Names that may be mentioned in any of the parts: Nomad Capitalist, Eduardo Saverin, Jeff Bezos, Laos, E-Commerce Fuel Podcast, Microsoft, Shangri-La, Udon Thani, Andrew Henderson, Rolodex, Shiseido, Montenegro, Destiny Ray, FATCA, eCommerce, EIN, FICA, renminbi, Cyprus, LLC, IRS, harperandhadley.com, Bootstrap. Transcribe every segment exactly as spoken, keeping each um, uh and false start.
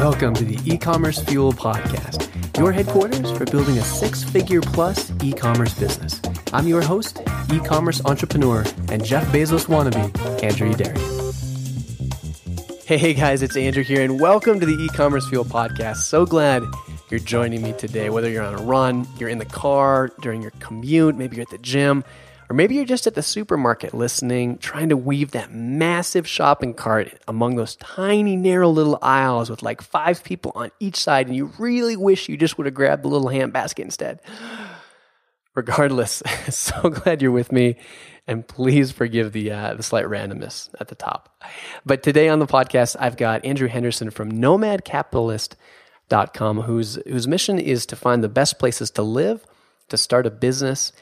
Welcome to the E-Commerce Fuel Podcast, your headquarters for building a six-figure plus e-commerce business. I'm your host, e-commerce entrepreneur, and Jeff Bezos wannabe, Andrew Uderian. Hey, hey guys, it's Andrew here, and welcome to the E-Commerce Fuel Podcast. So glad you're joining me today, whether you're on a run, you're in the car, during your commute, maybe you're at the gym, or maybe you're just at the supermarket listening, trying to weave that massive shopping cart among those tiny, narrow little aisles with like five people on each side, and you really wish you just would have grabbed the little hand basket instead. Regardless, so glad you're with me, and please forgive the uh, the slight randomness at the top. But today on the podcast, I've got Andrew Henderson from Nomad Capitalist dot com, whose whose mission is to find the best places to live, to start a business,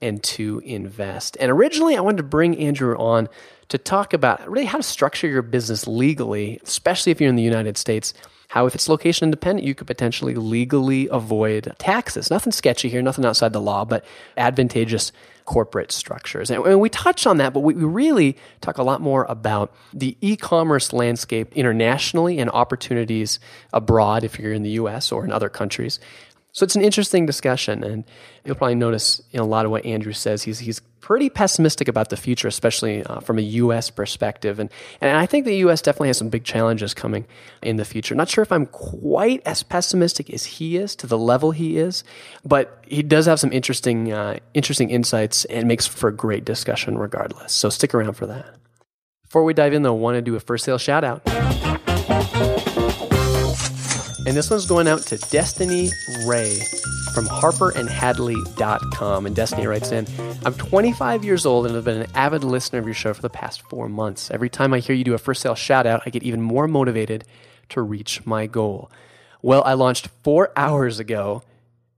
and to invest. And originally, I wanted to bring Andrew on to talk about really how to structure your business legally, especially if you're in the United States, how if it's location independent, you could potentially legally avoid taxes. Nothing sketchy here, nothing outside the law, but advantageous corporate structures. And we touch on that, but we really talk a lot more about the e-commerce landscape internationally and opportunities abroad if you're in the U S or in other countries. So it's an interesting discussion, and you'll probably notice in a lot of what Andrew says, he's he's pretty pessimistic about the future, especially uh, from a U S perspective. And and I think the U S definitely has some big challenges coming in the future. Not sure if I'm quite as pessimistic as he is, to the level he is, but he does have some interesting uh, interesting insights and makes for a great discussion regardless. So stick around for that. Before we dive in, though, I want to do a first sale shout out. And this one's going out to Destiny Ray from harper and hadley dot com. And Destiny writes in, I'm twenty-five years old and have been an avid listener of your show for the past four months. Every time I hear you do a first sale shout out, I get even more motivated to reach my goal. Well, I launched four hours ago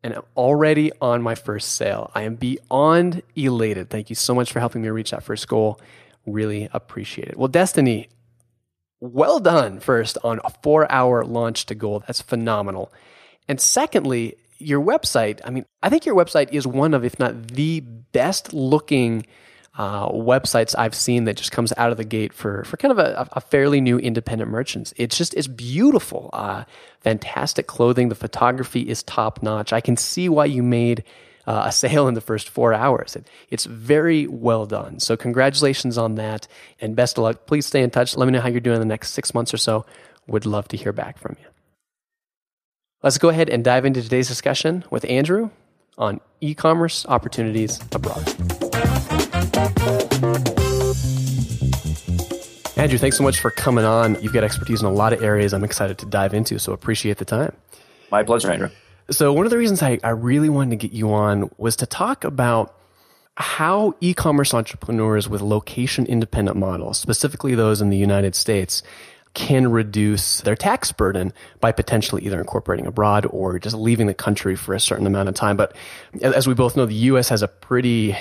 and I'm already on my first sale. I am beyond elated. Thank you so much for helping me reach that first goal. Really appreciate it. Well, Destiny, well done, first, on a four-hour launch to goal. That's phenomenal. And secondly, your website. I mean, I think your website is one of, if not the best-looking uh, websites I've seen that just comes out of the gate for, for kind of a, a fairly new independent merchants. It's just, it's beautiful. Uh, fantastic clothing. The photography is top-notch. I can see why you made Uh, a sale in the first four hours. It, it's very well done. So congratulations on that and best of luck. Please stay in touch. Let me know how you're doing in the next six months or so. Would love to hear back from you. Let's go ahead and dive into today's discussion with Andrew on e-commerce opportunities abroad. Andrew, thanks so much for coming on. You've got expertise in a lot of areas I'm excited to dive into, so appreciate the time. My pleasure, Andrew. So one of the reasons I, I really wanted to get you on was to talk about how e-commerce entrepreneurs with location-independent models, specifically those in the United States, can reduce their tax burden by potentially either incorporating abroad or just leaving the country for a certain amount of time. But as we both know, the U S has a pretty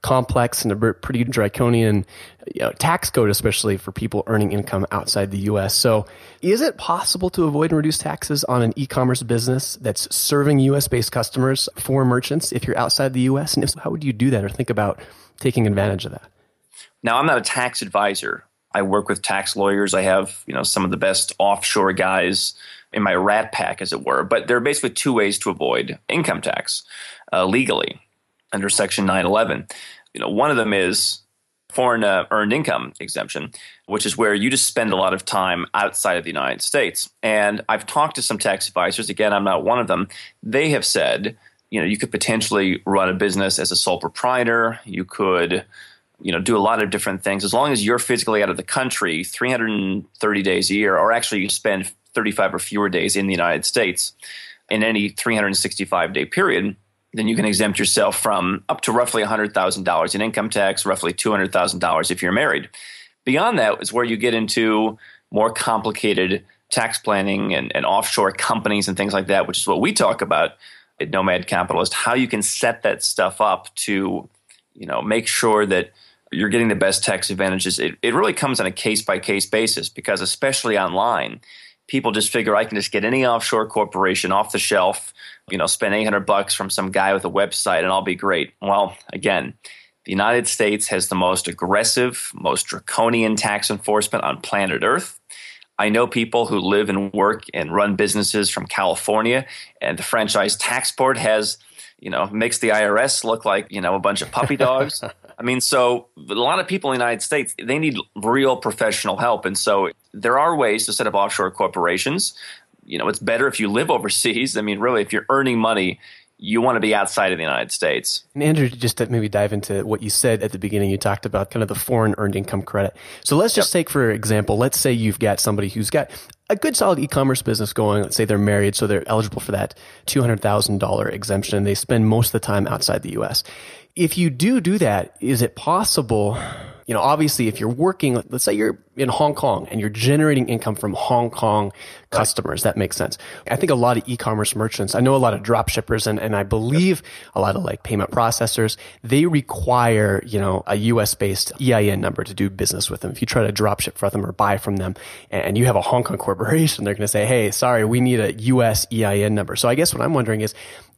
complex and a pretty draconian, you know, tax code, especially for people earning income outside the U S. So is it possible to avoid and reduce taxes on an e-commerce business that's serving U S-based customers for merchants if you're outside the U S? And if so, how would you do that or think about taking advantage of that? Now, I'm not a tax advisor. I work with tax lawyers. I have, you know, some of the best offshore guys in my rat pack, as it were. But there are basically two ways to avoid income tax uh, legally under Section nine eleven. You know, one of them is foreign uh, earned income exemption, which is where you just spend a lot of time outside of the United States. And I've talked to some tax advisors. Again, I'm not one of them. They have said, you know, you could potentially run a business as a sole proprietor. You could, you know, do a lot of different things. As long as you're physically out of the country three hundred thirty days a year, or actually you spend thirty-five or fewer days in the United States in any three hundred sixty-five day period, then you can exempt yourself from up to roughly one hundred thousand dollars in income tax, roughly two hundred thousand dollars if you're married. Beyond that is where you get into more complicated tax planning and, and offshore companies and things like that, which is what we talk about at Nomad Capitalist, how you can set that stuff up to, you know, make sure that you're getting the best tax advantages. It, it really comes on a case-by-case basis because especially online, people just figure I can just get any offshore corporation off the shelf, you know, spend eight hundred bucks from some guy with a website and I'll be great. Well, again, the United States has the most aggressive, most draconian tax enforcement on planet Earth. I know people who live and work and run businesses from California, and the franchise tax board has, you know, makes the I R S look like, you know, a bunch of puppy dogs. I mean, so a lot of people in the United States, they need real professional help. And so there are ways to set up offshore corporations. You know, it's better if you live overseas. I mean, really, if you're earning money, you want to be outside of the United States. And Andrew, just to maybe dive into what you said at the beginning, you talked about kind of the foreign earned income credit. So let's just yep. take, for example, let's say you've got somebody who's got a good solid e-commerce business going. Let's say they're married, so they're eligible for that two hundred thousand dollars exemption. They spend most of the time outside the U S. If you do do that, is it possible, you know, obviously if you're working, let's say you're in Hong Kong and you're generating income from Hong Kong customers, that makes sense. I think a lot of e-commerce merchants, I know a lot of drop shippers and, and I believe a lot of like payment processors, they require, you know, a U S-based E I N number to do business with them. If you try to drop ship for them or buy from them and you have a Hong Kong corporation, they're going to say, hey, sorry, we need a U S E I N number. So I guess what I'm wondering is,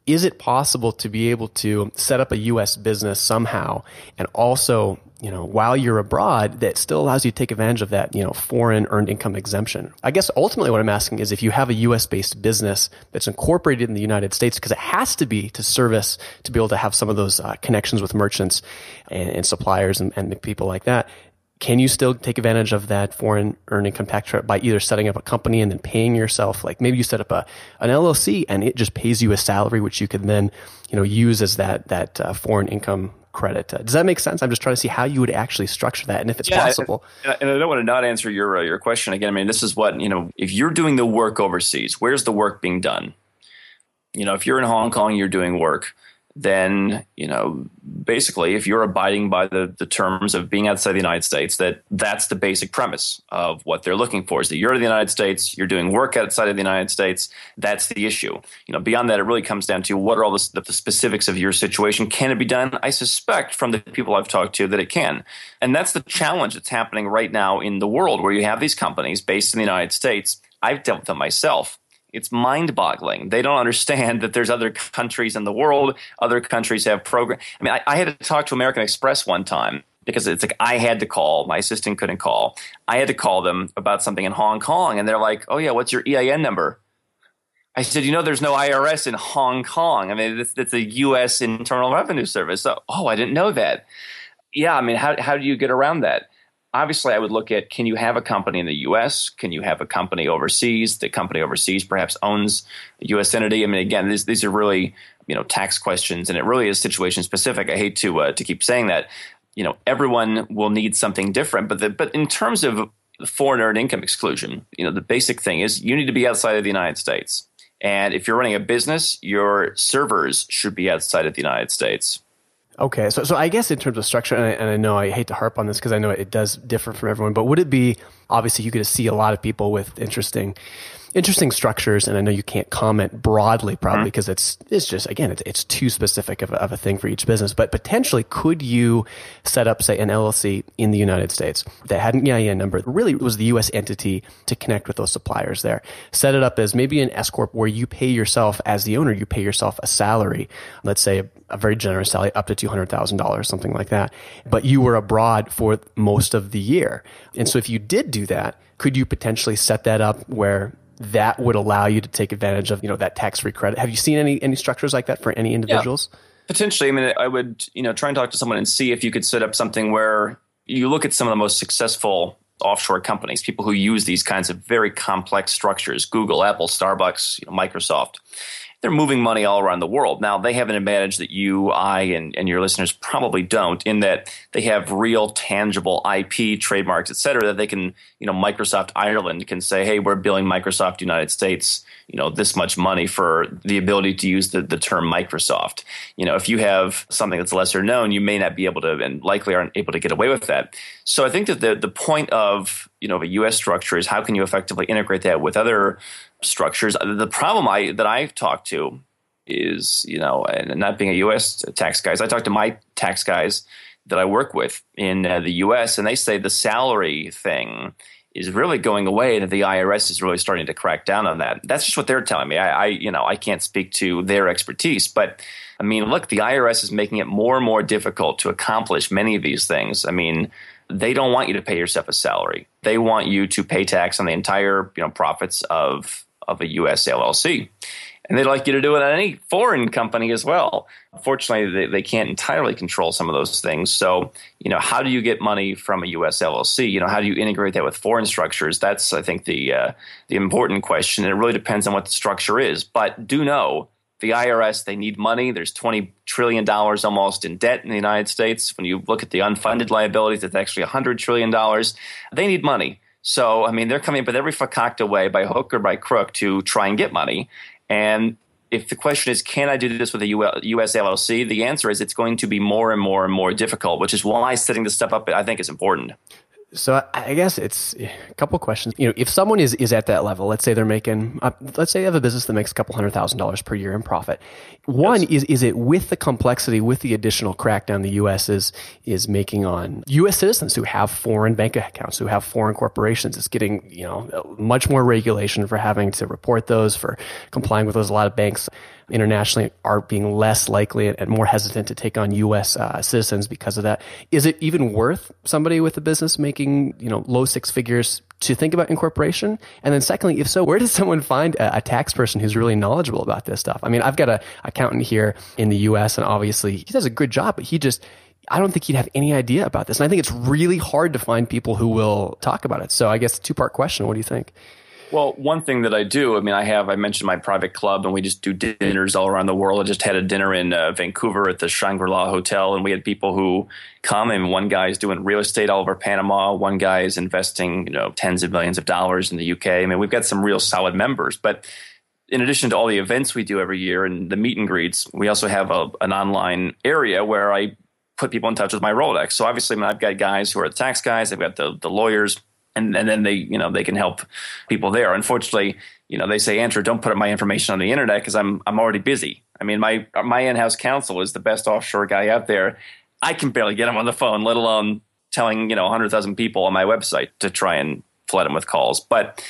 is it possible to be able to set up a U S business somehow, and also, you know, while you're abroad, that still allows you to take advantage of that, you know, foreign earned income exemption? I guess ultimately what I'm asking is, if you have a U S-based business that's incorporated in the United States, because it has to be to service, to be able to have some of those uh, connections with merchants and, and suppliers and, and people like that, can you still take advantage of that foreign earned income tax credit by either setting up a company and then paying yourself? Like maybe you set up a an L L C and it just pays you a salary, which you can then, you know, use as that that uh, foreign income credit. Uh, does that make sense? I'm just trying to see how you would actually structure that and if it's yeah, possible. And I, and I don't want to not answer your uh, your question again. I mean, this is what, you know, if you're doing the work overseas, where's the work being done? You know, if you're in Hong Kong, you're doing work. Then, you know, basically, if you're abiding by the, the terms of being outside the United States, that that's the basic premise of what they're looking for, is that you're in the United States, you're doing work outside of the United States. That's the issue. You know, beyond that, it really comes down to what are all the, the specifics of your situation. Can it be done? I suspect from the people I've talked to that it can. And that's the challenge that's happening right now in the world, where you have these companies based in the United States. I've dealt with them myself. It's mind-boggling. They don't understand that there's other countries in the world. Other countries have programs. I mean, I, I had to talk to American Express one time because it's like I had to call. My assistant couldn't call. I had to call them about something in Hong Kong, and they're like, oh, yeah, what's your E I N number? I said, you know, there's no I R S in Hong Kong. I mean, it's, it's a U S Internal Revenue Service. So, oh, I didn't know that. Yeah, I mean, how how do you get around that? Obviously, I would look at, can you have a company in the U S? Can you have a company overseas? The company overseas perhaps owns a U S entity. I mean, again, these, these are really, you know, tax questions, and it really is situation specific. I hate to uh, to keep saying that. You know, everyone will need something different. But the, but in terms of foreign earned income exclusion, you know, the basic thing is you need to be outside of the United States. And if you're running a business, your servers should be outside of the United States. Okay, so so I guess in terms of structure, and I, and I know I hate to harp on this because I know it does differ from everyone, but would it be, obviously you could see a lot of people with interesting interesting structures, and I know you can't comment broadly probably because mm-hmm. it's it's just, again, it's, it's too specific of a, of a thing for each business, but potentially could you set up, say, an L L C in the United States that had an E I N number, really was the U S entity to connect with those suppliers there, set it up as maybe an S-Corp where you pay yourself as the owner, you pay yourself a salary, let's say a, a very generous salary, up to two hundred thousand dollars, something like that, but you were abroad for most of the year. And so if you did do that, could you potentially set that up where that would allow you to take advantage of, you know, that tax-free credit? Have you seen any any structures like that for any individuals? Yeah, potentially. I mean, I would, you know, try and talk to someone and see if you could set up something where you look at some of the most successful offshore companies, people who use these kinds of very complex structures, Google, Apple, Starbucks, you know, Microsoft. They're moving money all around the world. Now, they have an advantage that you, I, and, and your listeners probably don't, in that they have real, tangible I P, trademarks, et cetera, that they can, you know, Microsoft Ireland can say, hey, we're billing Microsoft United States, you know, this much money for the ability to use the, the term Microsoft. You know, if you have something that's lesser known, you may not be able to, and likely aren't able to get away with that. So I think that the the point of, you know, of a U S structure is how can you effectively integrate that with other structures. The problem I that I've talked to is, you know, and not being a U S tax guys, I talk to my tax guys that I work with in uh, the U S, and they say the salary thing is really going away, that the I R S is really starting to crack down on that. That's just what they're telling me. I, I, you know, I can't speak to their expertise, but I mean, look, the I R S is making it more and more difficult to accomplish many of these things. I mean, they don't want you to pay yourself a salary. They want you to pay tax on the entire, you know, profits of, of a U S L L C. And they'd like you to do it on any foreign company as well. Unfortunately, they, they can't entirely control some of those things. So, you know, how do you get money from a U S L L C? You know, how do you integrate that with foreign structures? That's, I think, the uh, the important question. And it really depends on what the structure is. But do know the I R S, they need money. There's twenty trillion dollars almost in debt in the United States. When you look at the unfunded liabilities, it's actually one hundred trillion dollars. They need money. So, I mean, they're coming up with every fakakta way by hook or by crook to try and get money. And if the question is, can I do this with a U S L L C? The answer is it's going to be more and more and more difficult, which is why setting this stuff up, I think, is important. So I guess it's a couple of questions. You know, if someone is, is at that level, let's say they're making, uh, let's say they have a business that makes a couple hundred thousand dollars per year in profit. One, yes. is is it with the complexity, with the additional crackdown the U S is is making on U S citizens who have foreign bank accounts, who have foreign corporations? It's getting, you know, much more regulation for having to report those, for complying with those. A lot of banks internationally are being less likely and more hesitant to take on U S uh, citizens because of that. Is it even worth somebody with a business making, you know, low six figures to think about incorporation? And then secondly, if so, where does someone find a, a tax person who's really knowledgeable about this stuff? I mean, I've got an accountant here in the U S, and obviously he does a good job, but he just, I don't think he'd have any idea about this. And I think it's really hard to find people who will talk about it. So I guess a two-part question, what do you think? Well, one thing that I do, I mean, I have, I mentioned my private club, and we just do dinners all around the world. I just had a dinner in uh, Vancouver at the Shangri-La Hotel, and we had people who come, and one guy is doing real estate all over Panama. One guy is investing, you know, tens of millions of dollars in the U K. I mean, we've got some real solid members, but in addition to all the events we do every year and the meet and greets, we also have a, an online area where I put people in touch with my Rolodex. So obviously, I mean, I've got guys who are the tax guys. I've got the, the lawyers. And and then they, you know, they can help people there. Unfortunately, you know, they say, Andrew, don't put up my information on the internet because I'm I'm already busy. I mean, my my in-house counsel is the best offshore guy out there. I can barely get him on the phone, let alone telling, you know, one hundred thousand people on my website to try and flood him with calls. But,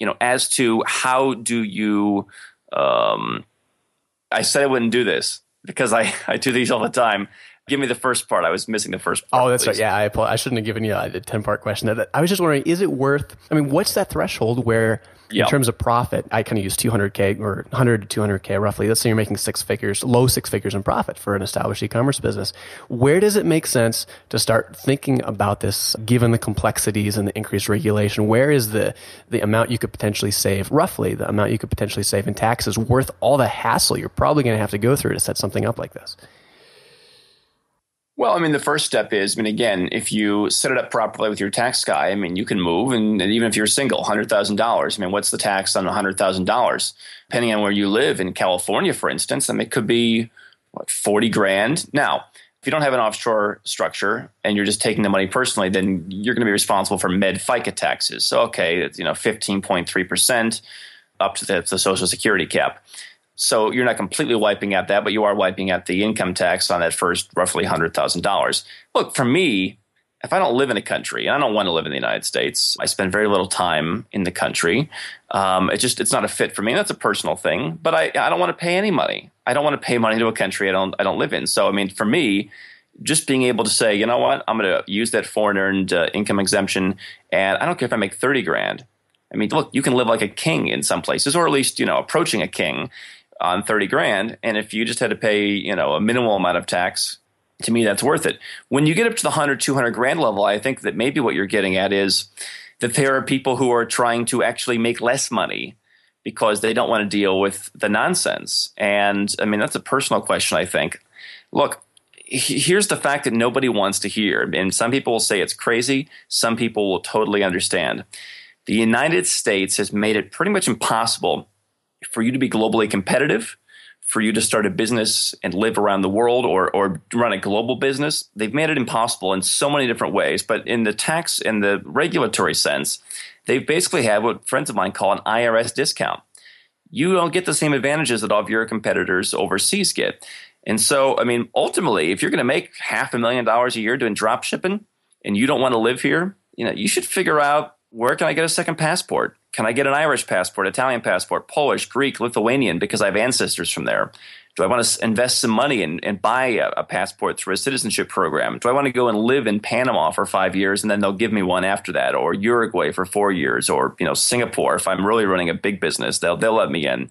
you know, as to how do you um, – I said I wouldn't do this because I, I do these all the time. Give me the first part. I was missing the first part. Oh, that's right. Yeah, I, I shouldn't have given you a ten-part question. I was just wondering, is it worth, I mean, what's that threshold where, yep. in terms of profit, I kind of use two hundred K or one hundred to two hundred K roughly. Let's say you're making six figures, low six figures in profit for an established e-commerce business. Where does it make sense to start thinking about this, given the complexities and the increased regulation? Where is the, the amount you could potentially save, roughly the amount you could potentially save in taxes, worth all the hassle you're probably going to have to go through to set something up like this? Well, I mean, the first step is, I mean, again, if you set it up properly with your tax guy, I mean, you can move. And, and even if you're single, one hundred thousand dollars, I mean, what's the tax on one hundred thousand dollars? Depending on where you live in California, for instance, I mean, it could be, what, forty grand. Now, if you don't have an offshore structure and you're just taking the money personally, then you're going to be responsible for med FICA taxes. So, okay, it's, you know, fifteen point three percent up to the, the Social Security cap. So you're not completely wiping out that, but you are wiping out the income tax on that first roughly one hundred thousand dollars. Look, for me, if I don't live in a country, and I don't want to live in the United States, I spend very little time in the country. Um, it just it's not a fit for me. That's a personal thing. But I, I don't want to pay any money. I don't want to pay money to a country I don't I don't live in. So, I mean, for me, just being able to say, you know what, I'm going to use that foreign earned uh, income exemption, and I don't care if I make thirty grand. I mean, look, you can live like a king in some places, or at least, you know, approaching a king on thirty grand. And if you just had to pay, you know, a minimal amount of tax, to me, that's worth it. When you get up to the one hundred, two hundred grand level, I think that maybe what you're getting at is that there are people who are trying to actually make less money because they don't want to deal with the nonsense. And I mean, that's a personal question, I think. Look, here's the fact that nobody wants to hear. And some people will say it's crazy. Some people will totally understand. The United States has made it pretty much impossible for you to be globally competitive, for you to start a business and live around the world or or run a global business. They've made it impossible in so many different ways. But in the tax and the regulatory sense, they basically have what friends of mine call an I R S discount. You don't get the same advantages that all of your competitors overseas get. And so, I mean, ultimately, if you're going to make half a million dollars a year doing drop shipping and you don't want to live here, you know, you should figure out, where can I get a second passport? Can I get an Irish passport, Italian passport, Polish, Greek, Lithuanian, because I have ancestors from there? Do I want to invest some money and, and buy a, a passport through a citizenship program? Do I want to go and live in Panama for five years and then they'll give me one after that, or Uruguay for four years, or you know Singapore if I'm really running a big business, they'll they'll let me in.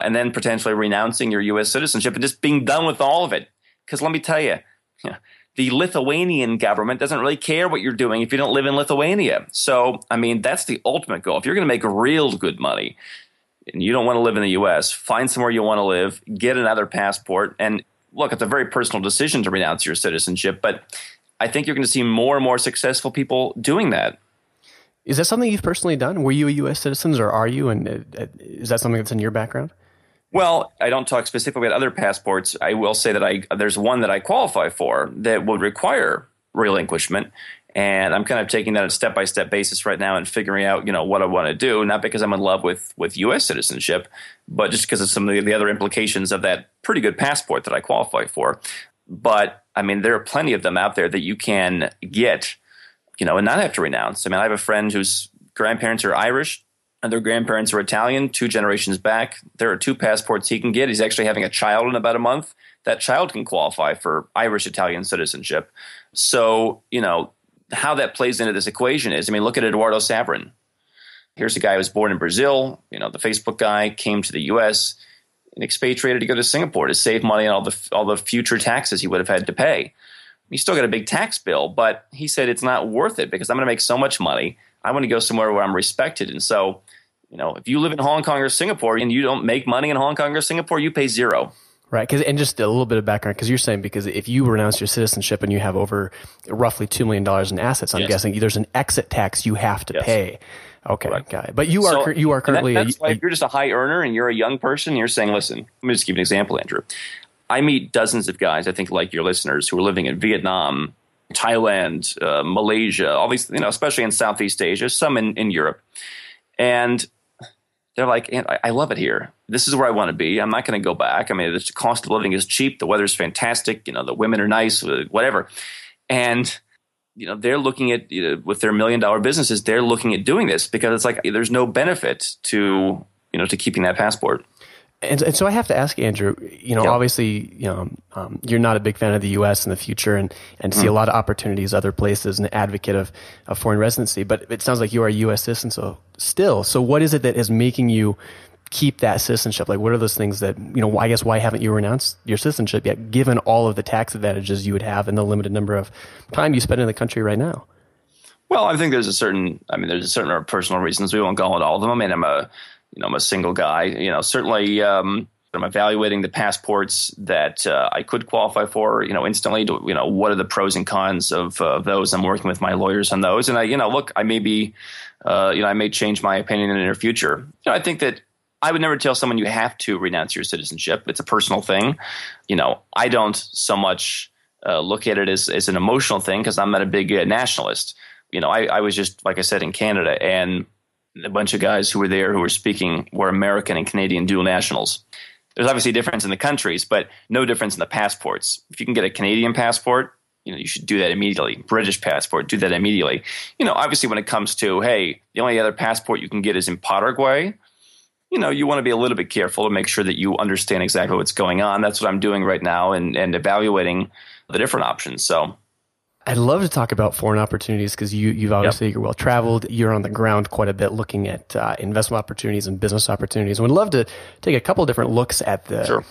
And then potentially renouncing your U S citizenship and just being done with all of it. Because let me tell you, you know, the Lithuanian government doesn't really care what you're doing if you don't live in Lithuania. So, I mean, that's the ultimate goal. If you're going to make real good money and you don't want to live in the U S, find somewhere you want to live, get another passport. And look, it's a very personal decision to renounce your citizenship, but I think you're going to see more and more successful people doing that. Is that something you've personally done? Were you a U S citizen, or are you? And is that something that's in your background? Well, I don't talk specifically about other passports. I will say that I there's one that I qualify for that would require relinquishment, and I'm kind of taking that on a step-by-step basis right now and figuring out, you know, what I want to do, not because I'm in love with, with U S citizenship, but just because of some of the other implications of that pretty good passport that I qualify for. But, I mean, there are plenty of them out there that you can get, you know, and not have to renounce. I mean, I have a friend whose grandparents are Irish, and their grandparents are Italian, two generations back. There are two passports he can get. He's actually having a child in about a month. That child can qualify for Irish-Italian citizenship. So, you know, how that plays into this equation is, I mean, look at Eduardo Saverin. Here's a guy who was born in Brazil, you know, the Facebook guy, came to the U S and expatriated to go to Singapore to save money on all the all the future taxes he would have had to pay. He still got a big tax bill, but he said it's not worth it because I'm going to make so much money. I want to go somewhere where I'm respected. And so, you know, if you live in Hong Kong or Singapore and you don't make money in Hong Kong or Singapore, you pay zero. Right. Cause, and just a little bit of background, because you're saying because if you renounce your citizenship and you have over roughly two million dollars in assets, I'm yes. guessing there's an exit tax you have to yes. pay. Okay. Correct. Got it. But you are, so, you are currently. That, that's a, why if you're just a high earner and you're a young person, you're saying, listen, let me just give you an example, Andrew. I meet dozens of guys, I think like your listeners, who are living in Vietnam, Thailand, uh, Malaysia, all these, you know, especially in Southeast Asia, some in, in Europe. And they're like, I love it here. This is where I want to be. I'm not going to go back. I mean, the cost of living is cheap. The weather's fantastic. You know, the women are nice, whatever. And, you know, they're looking at, you know, with their million dollar businesses, they're looking at doing this because it's like there's no benefit to, you know, to keeping that passport. And, and so I have to ask, Andrew, you know, yeah. obviously, you know, um, you're not a big fan of the U S in the future and, and mm. see a lot of opportunities other places, an advocate of, of foreign residency, but it sounds like you are a U S citizen so still. So what is it that is making you keep that citizenship? Like, what are those things that, you know, I guess why haven't you renounced your citizenship yet, given all of the tax advantages you would have and the limited number of time you spend in the country right now? Well, I think there's a certain, I mean, there's a certain number of personal reasons. We won't go into all of them. I mean, I'm a, You know, I'm a single guy. You know, certainly um, I'm evaluating the passports that uh, I could qualify for, you know, instantly. To, you know, what are the pros and cons of uh, those? I'm working with my lawyers on those. And I, you know, look, I may be, uh, you know, I may change my opinion in the near future. You know, I think that I would never tell someone you have to renounce your citizenship. It's a personal thing. You know, I don't so much uh, look at it as, as an emotional thing because I'm not a big uh, nationalist. You know, I, I was just, like I said, in Canada, and a bunch of guys who were there who were speaking were American and Canadian dual nationals. There's obviously a difference in the countries, but no difference in the passports. If you can get a Canadian passport, you know, you should do that immediately. British passport, do that immediately. You know, obviously when it comes to, hey, the only other passport you can get is in Paraguay, you know, you want to be a little bit careful to make sure that you understand exactly what's going on. That's what I'm doing right now and, and evaluating the different options. So I'd love to talk about foreign opportunities because you, you've obviously, yep. you're well-traveled. You're on the ground quite a bit looking at uh, investment opportunities and business opportunities. We'd love to take a couple of different looks at the sure.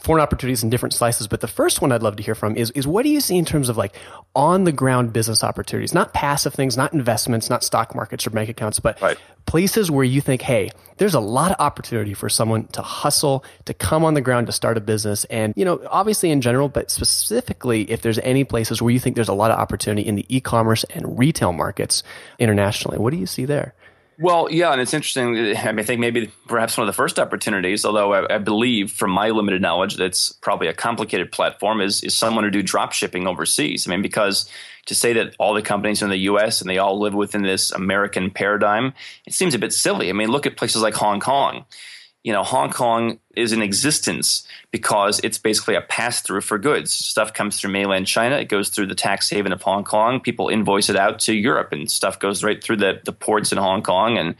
foreign opportunities in different slices. But the first one I'd love to hear from is, is what do you see in terms of like on-the-ground business opportunities? Not passive things, not investments, not stock markets or bank accounts, but right. places where you think, hey, there's a lot of opportunity for someone to hustle, to come on the ground, to start a business. And, you know, obviously in general, but specifically if there's any places where you think there's a lot of opportunity in the e-commerce and retail markets internationally. What do you see there? Well, yeah, and it's interesting. I mean, I think maybe perhaps one of the first opportunities, although I, I believe from my limited knowledge that's probably a complicated platform, is is someone to do drop shipping overseas. I mean, because to say that all the companies are in the U S and they all live within this American paradigm, it seems a bit silly. I mean, look at places like Hong Kong. You know, Hong Kong is in existence because it's basically a pass-through for goods. Stuff comes through mainland China. It goes through the tax haven of Hong Kong. People invoice it out to Europe, and stuff goes right through the, the ports in Hong Kong, and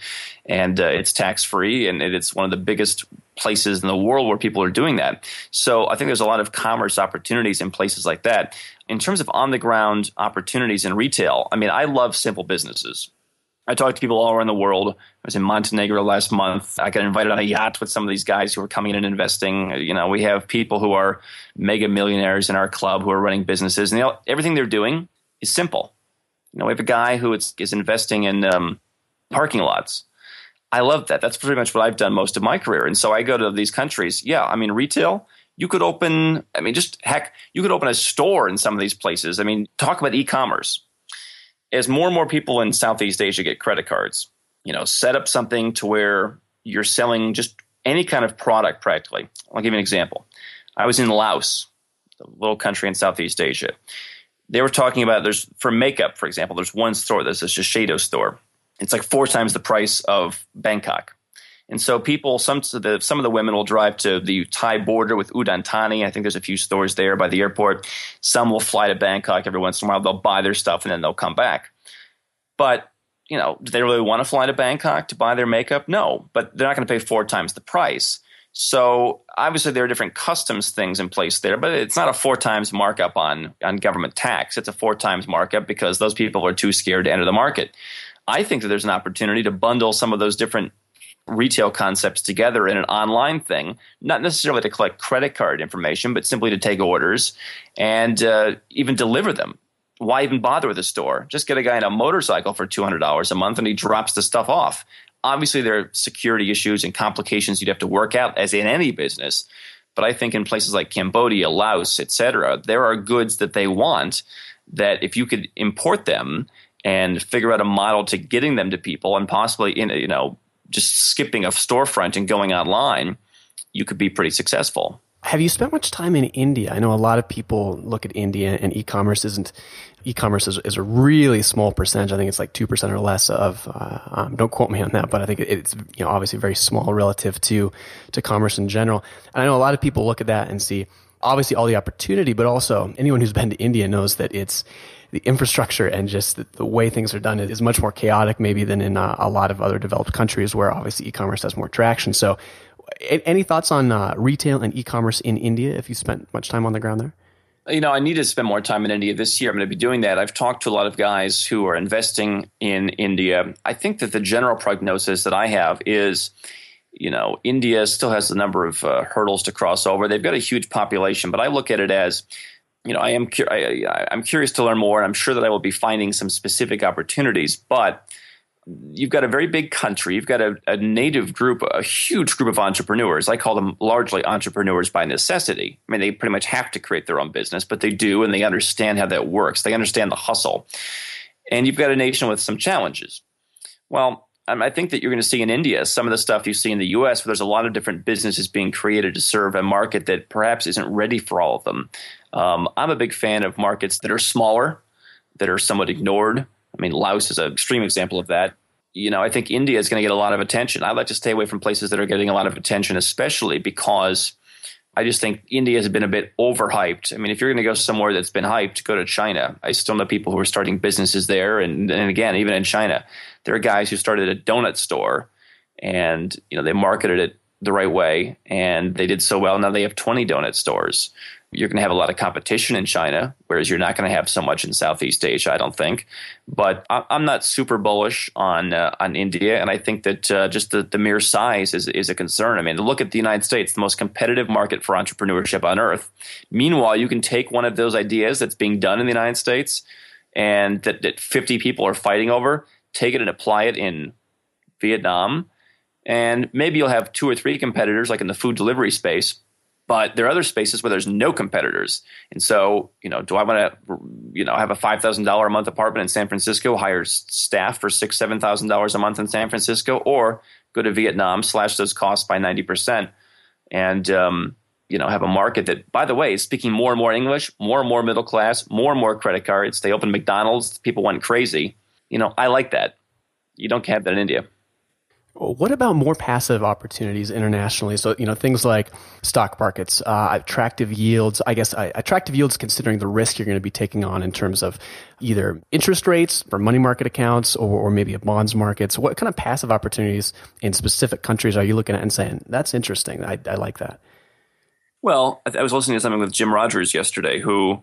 and uh, it's tax-free, and it's one of the biggest places in the world where people are doing that. So I think there's a lot of commerce opportunities in places like that. In terms of on-the-ground opportunities in retail, I mean, I love simple businesses. I talk to people all around the world. I was in Montenegro last month. I got invited on a yacht with some of these guys who are coming in and investing. You know, we have people who are mega millionaires in our club who are running businesses, and they all, everything they're doing is simple. You know, we have a guy who is, is investing in um, parking lots. I love that. That's pretty much what I've done most of my career. And so I go to these countries. Yeah, I mean, retail, you could open, I mean, just heck, you could open a store in some of these places. I mean, talk about e-commerce. As more and more people in Southeast Asia get credit cards, you know, set up something to where you're selling just any kind of product practically. I'll give you an example. I was in Laos, a little country in Southeast Asia. They were talking about there's for makeup, for example, there's one store, there's a Shiseido store. It's like four times the price of Bangkok. And so people, some of the, some of the women will drive to the Thai border with Udon Thani. I think there's a few stores there by the airport. Some will fly to Bangkok every once in a while. They'll buy their stuff, and then they'll come back. But, you know, do they really want to fly to Bangkok to buy their makeup? No, but they're not going to pay four times the price. So obviously there are different customs things in place there, but it's not a four times markup on, on government tax. It's a four times markup because those people are too scared to enter the market. I think that there's an opportunity to bundle some of those different retail concepts together in an online thing, not necessarily to collect credit card information, but simply to take orders and uh, even deliver them. Why even bother with a store? Just get a guy on a motorcycle for two hundred dollars a month and he drops the stuff off. Obviously, there are security issues and complications you'd have to work out, as in any business. But I think in places like Cambodia, Laos, et cetera, there are goods that they want that if you could import them and figure out a model to getting them to people and possibly, in you know, just skipping a storefront and going online, you could be pretty successful. Have you spent much time in India? I know a lot of people look at India and e-commerce isn't, e-commerce is, is a really small percentage. I think it's like two percent or less of, uh, um, don't quote me on that, but I think it's, you know, obviously very small relative to, to commerce in general. And I know a lot of people look at that and see obviously all the opportunity, but also anyone who's been to India knows that it's, the infrastructure and just the, the way things are done is much more chaotic maybe than in uh, a lot of other developed countries where obviously e-commerce has more traction. So a- any thoughts on uh, retail and e-commerce in India if you spent much time on the ground there? You know, I need to spend more time in India this year. I'm going to be doing that. I've talked to a lot of guys who are investing in India. I think that the general prognosis that I have is, you know, India still has a number of uh, hurdles to cross over. They've got a huge population, but I look at it as – You know, I am cu- I, I, I'm curious to learn more, and I'm sure that I will be finding some specific opportunities. But you've got a very big country. You've got a, a native group, a huge group of entrepreneurs. I call them largely entrepreneurs by necessity. I mean, they pretty much have to create their own business, but they do, and they understand how that works. They understand the hustle. And you've got a nation with some challenges. Well, I think that you're going to see in India some of the stuff you see in the U S where there's a lot of different businesses being created to serve a market that perhaps isn't ready for all of them. Um, I'm a big fan of markets that are smaller, that are somewhat ignored. I mean, Laos is an extreme example of that. You know, I think India is going to get a lot of attention. I like to stay away from places that are getting a lot of attention, especially because I just think India has been a bit overhyped. I mean, if you're going to go somewhere that's been hyped, go to China. I still know people who are starting businesses there. And, and again, even in China, there are guys who started a donut store and, you know, they marketed it the right way and they did so well. Now they have twenty donut stores. You're going to have a lot of competition in China, whereas you're not going to have so much in Southeast Asia, I don't think. But I'm not super bullish on uh, on India, and I think that uh, just the, the mere size is is a concern. I mean, look at the United States, the most competitive market for entrepreneurship on earth. Meanwhile, you can take one of those ideas that's being done in the United States and that, that fifty people are fighting over, take it and apply it in Vietnam, and maybe you'll have two or three competitors like in the food delivery space. But there are other spaces where there's no competitors. And so, you know, do I want to, you know, have a five thousand dollars a month apartment in San Francisco, hire staff for six thousand dollars, seven thousand dollars a month in San Francisco, or go to Vietnam, slash those costs by ninety percent and, um, you know, have a market that, by the way, is speaking more and more English, more and more middle class, more and more credit cards. They open McDonald's. People went crazy. You know, I like that. You don't have that in India. What about more passive opportunities internationally? So, you know, things like stock markets, uh, attractive yields. I guess uh, attractive yields considering the risk you're going to be taking on in terms of either interest rates for money market accounts or, or maybe a bonds market. So what kind of passive opportunities in specific countries are you looking at and saying, that's interesting, I, I like that? Well, I was listening to something with Jim Rogers yesterday who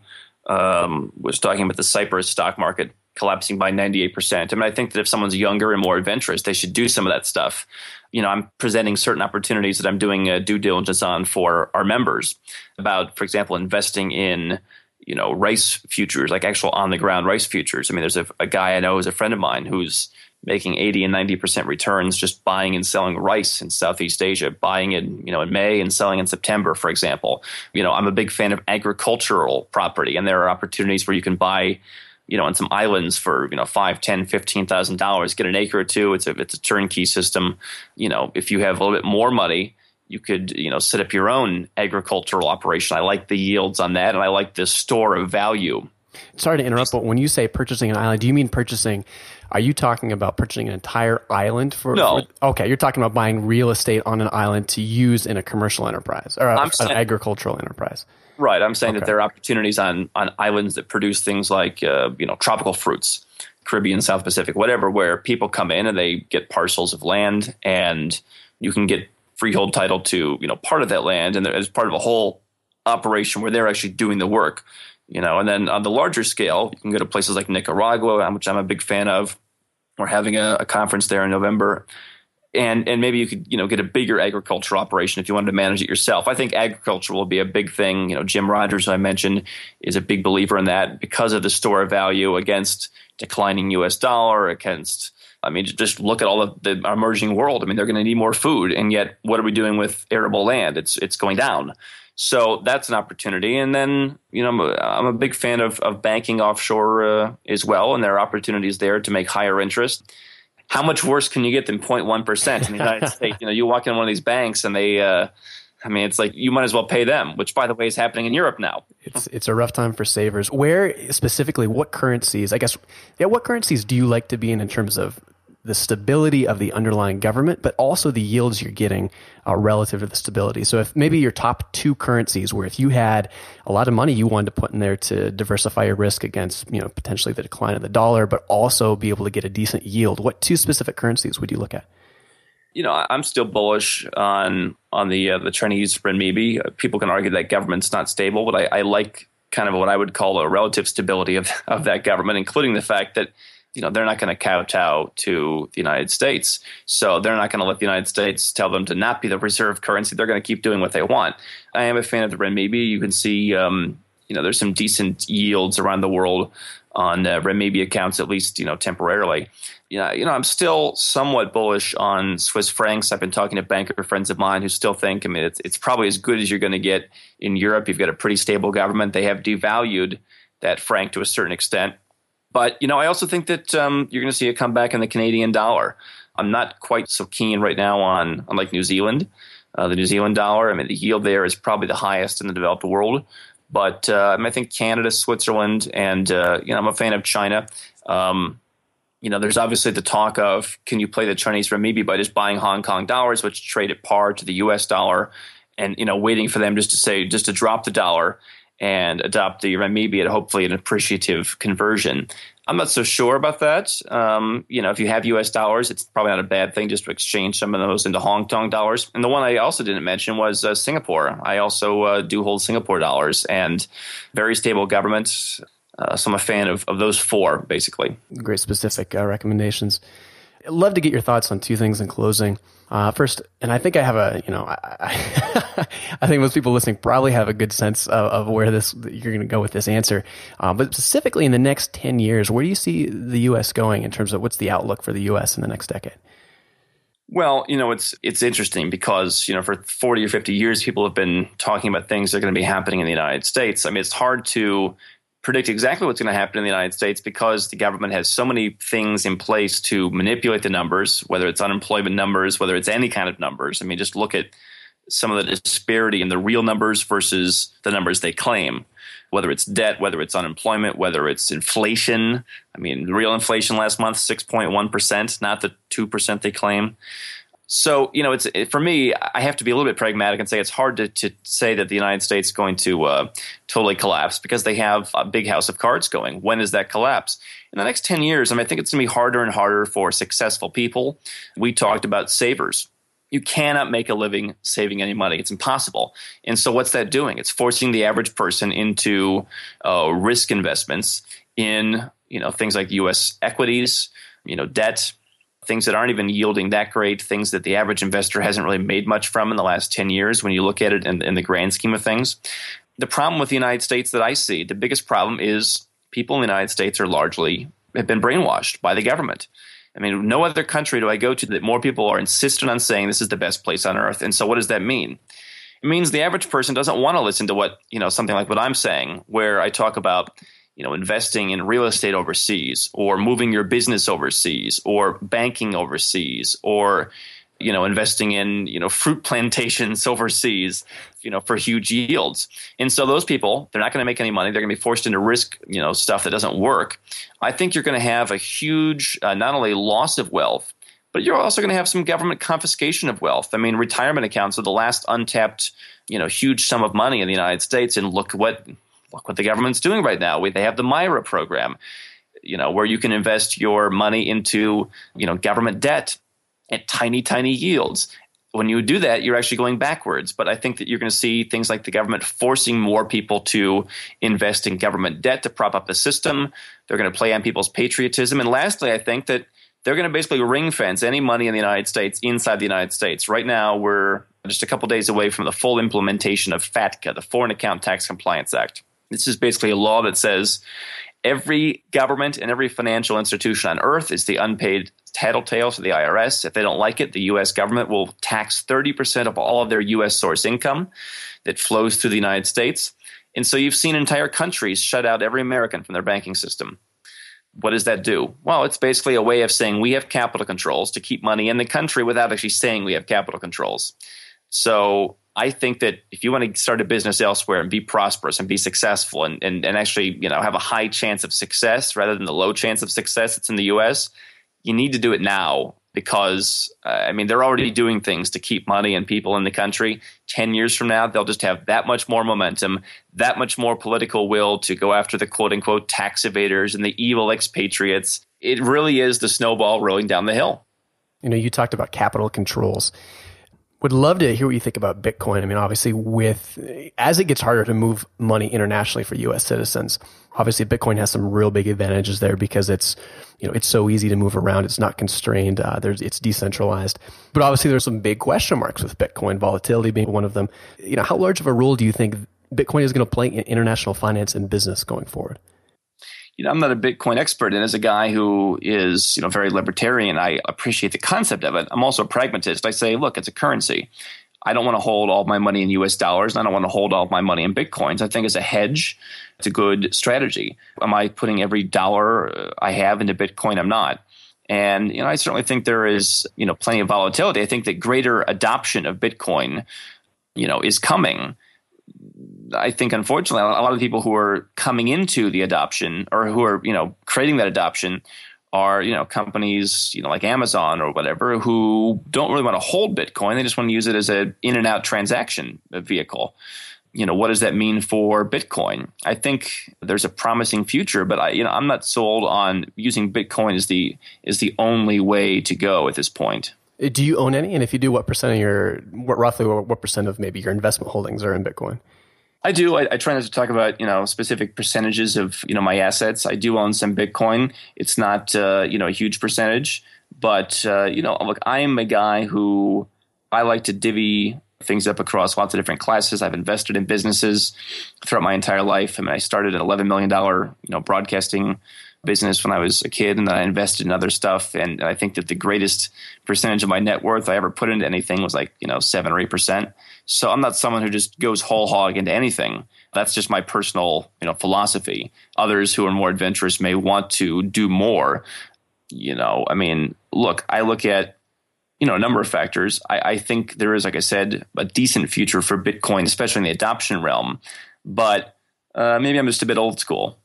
um, was talking about the Cyprus stock market collapsing by ninety-eight percent. I mean, I think that if someone's younger and more adventurous, they should do some of that stuff. You know, I'm presenting certain opportunities that I'm doing uh, due diligence on for our members about, for example, investing in, you know, rice futures, like actual on-the-ground rice futures. I mean, there's a, a guy I know who's a friend of mine who's making eighty and ninety percent returns just buying and selling rice in Southeast Asia, buying it, you know, in May and selling in September, for example. You know, I'm a big fan of agricultural property, and there are opportunities where you can buy, you know, on some islands for, you know, five, ten, fifteen thousand dollars, get an acre or two. It's a it's a turnkey system. You know, if you have a little bit more money, you could, you know, set up your own agricultural operation. I like the yields on that, and I like this store of value. Sorry to interrupt, but when you say purchasing an island, do you mean purchasing? Are you talking about purchasing an entire island for? No. For, okay, you're talking about buying real estate on an island to use in a commercial enterprise or a, saying, an agricultural enterprise. Right. I'm saying okay. that there are opportunities on on islands that produce things like uh, you know tropical fruits, Caribbean, South Pacific, whatever, where people come in and they get parcels of land, and you can get freehold title to you know part of that land, and as part of a whole operation where they're actually doing the work. You know, and then on the larger scale, you can go to places like Nicaragua, which I'm a big fan of. We're having a, a conference there in November, and and maybe you could you know get a bigger agricultural operation if you wanted to manage it yourself. I think agriculture will be a big thing. You know, Jim Rogers, who I mentioned, is a big believer in that because of the store of value against declining U S dollar, against I mean, just look at all of the emerging world. I mean, they're going to need more food, and yet what are we doing with arable land? It's it's going down. So that's an opportunity. And then, you know, I'm a, I'm a big fan of, of banking offshore uh, as well. And there are opportunities there to make higher interest. How much worse can you get than zero point one percent in the United States? You know, you walk into one of these banks and they, uh, I mean, it's like you might as well pay them, which, by the way, is happening in Europe now. It's it's a rough time for savers. Where specifically, what currencies, I guess, yeah, what currencies do you like to be in in terms of the stability of the underlying government, but also the yields you're getting uh, relative to the stability? So if maybe your top two currencies where if you had a lot of money you wanted to put in there to diversify your risk against, you know, potentially the decline of the dollar, but also be able to get a decent yield, what two specific currencies would you look at? You know, I'm still bullish on on the, uh, the Chinese renminbi. People can argue that government's not stable, but I, I like kind of what I would call a relative stability of, of that government, including the fact that you know, they're not going to kowtow to the United States. So they're not going to let the United States tell them to not be the reserve currency. They're going to keep doing what they want. I am a fan of the renminbi. You can see, um, you know, there's some decent yields around the world on uh, renminbi accounts, at least, you know, temporarily. You know, you know, I'm still somewhat bullish on Swiss francs. I've been talking to banker friends of mine who still think, I mean, it's, it's probably as good as you're going to get in Europe. You've got a pretty stable government. They have devalued that franc to a certain extent. But, you know, I also think that um, you're going to see a comeback in the Canadian dollar. I'm not quite so keen right now on, on like New Zealand, uh, the New Zealand dollar. I mean, the yield there is probably the highest in the developed world. But uh, I, mean, I think Canada, Switzerland, and, uh, you know, I'm a fan of China. Um, you know, there's obviously the talk of can you play the Chinese renminbi by just buying Hong Kong dollars, which trade at par to the U S dollar, and, you know, waiting for them just to say, just to drop the dollar and adopt the renminbi at hopefully an appreciative conversion. I'm not so sure about that. Um, you know, if you have U S dollars, it's probably not a bad thing just to exchange some of those into Hong Kong dollars. And the one I also didn't mention was uh, Singapore. I also uh, do hold Singapore dollars and very stable government. Uh, so I'm a fan of, of those four, basically. Great specific uh, recommendations. I'd love to get your thoughts on two things in closing. Uh, first, and I think I have a, you know, I, I, I think most people listening probably have a good sense of, of where this you're going to go with this answer. Uh, but specifically in the next ten years, where do you see the U S going in terms of what's the outlook for the U S in the next decade? Well, you know, it's it's interesting because, you know, for forty or fifty years, people have been talking about things that are going to be happening in the United States. I mean, it's hard to predict exactly what's going to happen in the United States because the government has so many things in place to manipulate the numbers, whether it's unemployment numbers, whether it's any kind of numbers. I mean, just look at some of the disparity in the real numbers versus the numbers they claim, whether it's debt, whether it's unemployment, whether it's inflation. I mean, real inflation last month, six point one percent, not the two percent they claim. So, you know, it's it, for me, I have to be a little bit pragmatic and say it's hard to, to say that the United States is going to uh, totally collapse because they have a big house of cards going. When is that collapse? In the next ten years, I mean, I think it's going to be harder and harder for successful people. We talked about savers. You cannot make a living saving any money. It's impossible. And so what's that doing? It's forcing the average person into uh, risk investments in, you know, things like U S equities, you know, debt, things that aren't even yielding that great, things that the average investor hasn't really made much from in the last ten years when you look at it in, in the grand scheme of things. The problem with the United States that I see, the biggest problem is people in the United States are largely have been brainwashed by the government. I mean, no other country do I go to that more people are insistent on saying this is the best place on earth. And so what does that mean? It means the average person doesn't want to listen to what, you know, something like what I'm saying, where I talk about, you know, investing in real estate overseas or moving your business overseas or banking overseas or, you know, investing in, you know, fruit plantations overseas, you know, for huge yields. And so those people, they're not going to make any money. They're going to be forced into risk, you know, stuff that doesn't work. I think you're going to have a huge, uh, not only loss of wealth, but you're also going to have some government confiscation of wealth. I mean, retirement accounts are the last untapped, you know, huge sum of money in the United States. And look what, look what the government's doing right now. We, they have the MyRA program, you know, where you can invest your money into, you know, government debt at tiny, tiny yields. When you do that, you're actually going backwards. But I think that you're going to see things like the government forcing more people to invest in government debt to prop up the system. They're going to play on people's patriotism. And lastly, I think that they're going to basically ring fence any money in the United States inside the United States. Right now, we're just a couple days away from the full implementation of FATCA, the Foreign Account Tax Compliance Act. This is basically a law that says every government and every financial institution on earth is the unpaid tattletale to the I R S. If they don't like it, the U S government will tax thirty percent of all of their U S source income that flows through the United States. And so you've seen entire countries shut out every American from their banking system. What does that do? Well, it's basically a way of saying we have capital controls to keep money in the country without actually saying we have capital controls. So I think that if you want to start a business elsewhere and be prosperous and be successful and, and, and actually, you know, have a high chance of success rather than the low chance of success that's in the U S, you need to do it now because, uh, I mean, they're already doing things to keep money and people in the country. Ten years from now, they'll just have that much more momentum, that much more political will to go after the quote-unquote tax evaders and the evil expatriates. It really is the snowball rolling down the hill. You know, you talked about capital controls. Would love to hear what you think about Bitcoin. I mean, obviously, with as it gets harder to move money internationally for U S citizens, obviously Bitcoin has some real big advantages there because it's, you know, it's so easy to move around. It's not constrained. Uh, there's it's decentralized. But obviously, there's some big question marks with Bitcoin, volatility being one of them. You know, how large of a role do you think Bitcoin is going to play in international finance and business going forward? You know, I'm not a Bitcoin expert, and as a guy who is, you know, very libertarian, I appreciate the concept of it. I'm also a pragmatist. I say, look, it's a currency. I don't want to hold all my money in U S dollars, and I don't want to hold all my money in Bitcoins. I think as a hedge, it's a good strategy. Am I putting every dollar I have into Bitcoin? I'm not. And, you know, I certainly think there is, you know, plenty of volatility. I think that greater adoption of Bitcoin, you know, is coming. I think, unfortunately, a lot of people who are coming into the adoption or who are, you know, creating that adoption are, you know, companies, you know, like Amazon or whatever, who don't really want to hold Bitcoin. They just want to use it as an in and out transaction vehicle. You know, what does that mean for Bitcoin? I think there's a promising future, but I, you know, I'm not sold on using Bitcoin as the is the only way to go at this point. Do you own any? And if you do, what percent of your, what roughly what percent of maybe your investment holdings are in Bitcoin? I do. I, I try not to talk about, you know, specific percentages of, you know, my assets. I do own some Bitcoin. It's not, uh, you know, a huge percentage. But, uh, you know, look, I am a guy who I like to divvy things up across lots of different classes. I've invested in businesses throughout my entire life. I mean, I started an eleven million dollars, you know, broadcasting business when I was a kid, and then I invested in other stuff. And I think that the greatest percentage of my net worth I ever put into anything was like, you know, seven or eight percent. So I'm not someone who just goes whole hog into anything. That's just my personal, you know, philosophy. Others who are more adventurous may want to do more. You know, I mean, look, I look at, you know, a number of factors. I, I think there is, like I said, a decent future for Bitcoin, especially in the adoption realm. But uh, maybe I'm just a bit old school.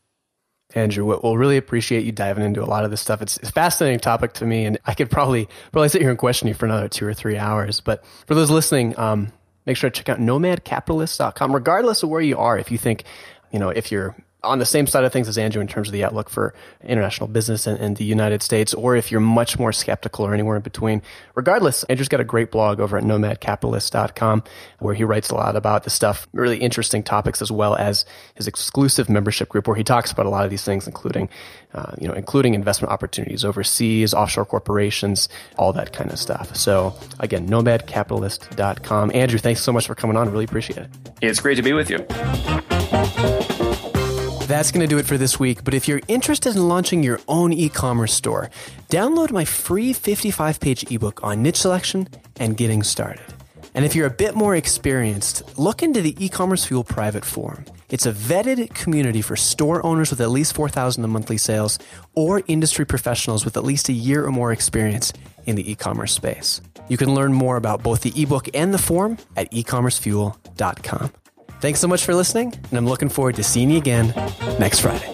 Andrew. We'll really appreciate you diving into a lot of this stuff. It's, it's a fascinating topic to me, and I could probably probably sit here and question you for another two or three hours. But for those listening, um, make sure to check out nomad capitalist dot com, regardless of where you are. If you think, you know, if you're on the same side of things as Andrew in terms of the outlook for international business and, and the United States, or if you're much more skeptical or anywhere in between. Regardless, Andrew's got a great blog over at nomad capitalist dot com where he writes a lot about this stuff, really interesting topics, as well as his exclusive membership group where he talks about a lot of these things, including uh, you know, including investment opportunities overseas, offshore corporations, all that kind of stuff. So again, nomad capitalist dot com. Andrew, thanks so much for coming on. Really appreciate it. It's great to be with you. That's going to do it for this week, but if you're interested in launching your own e-commerce store, download my free fifty-five page ebook on niche selection and getting started. And if you're a bit more experienced, look into the E-Commerce Fuel private forum. It's a vetted community for store owners with at least four thousand dollars in monthly sales or industry professionals with at least a year or more experience in the e-commerce space. You can learn more about both the ebook and the forum at e commerce fuel dot com. Thanks so much for listening, and I'm looking forward to seeing you again next Friday.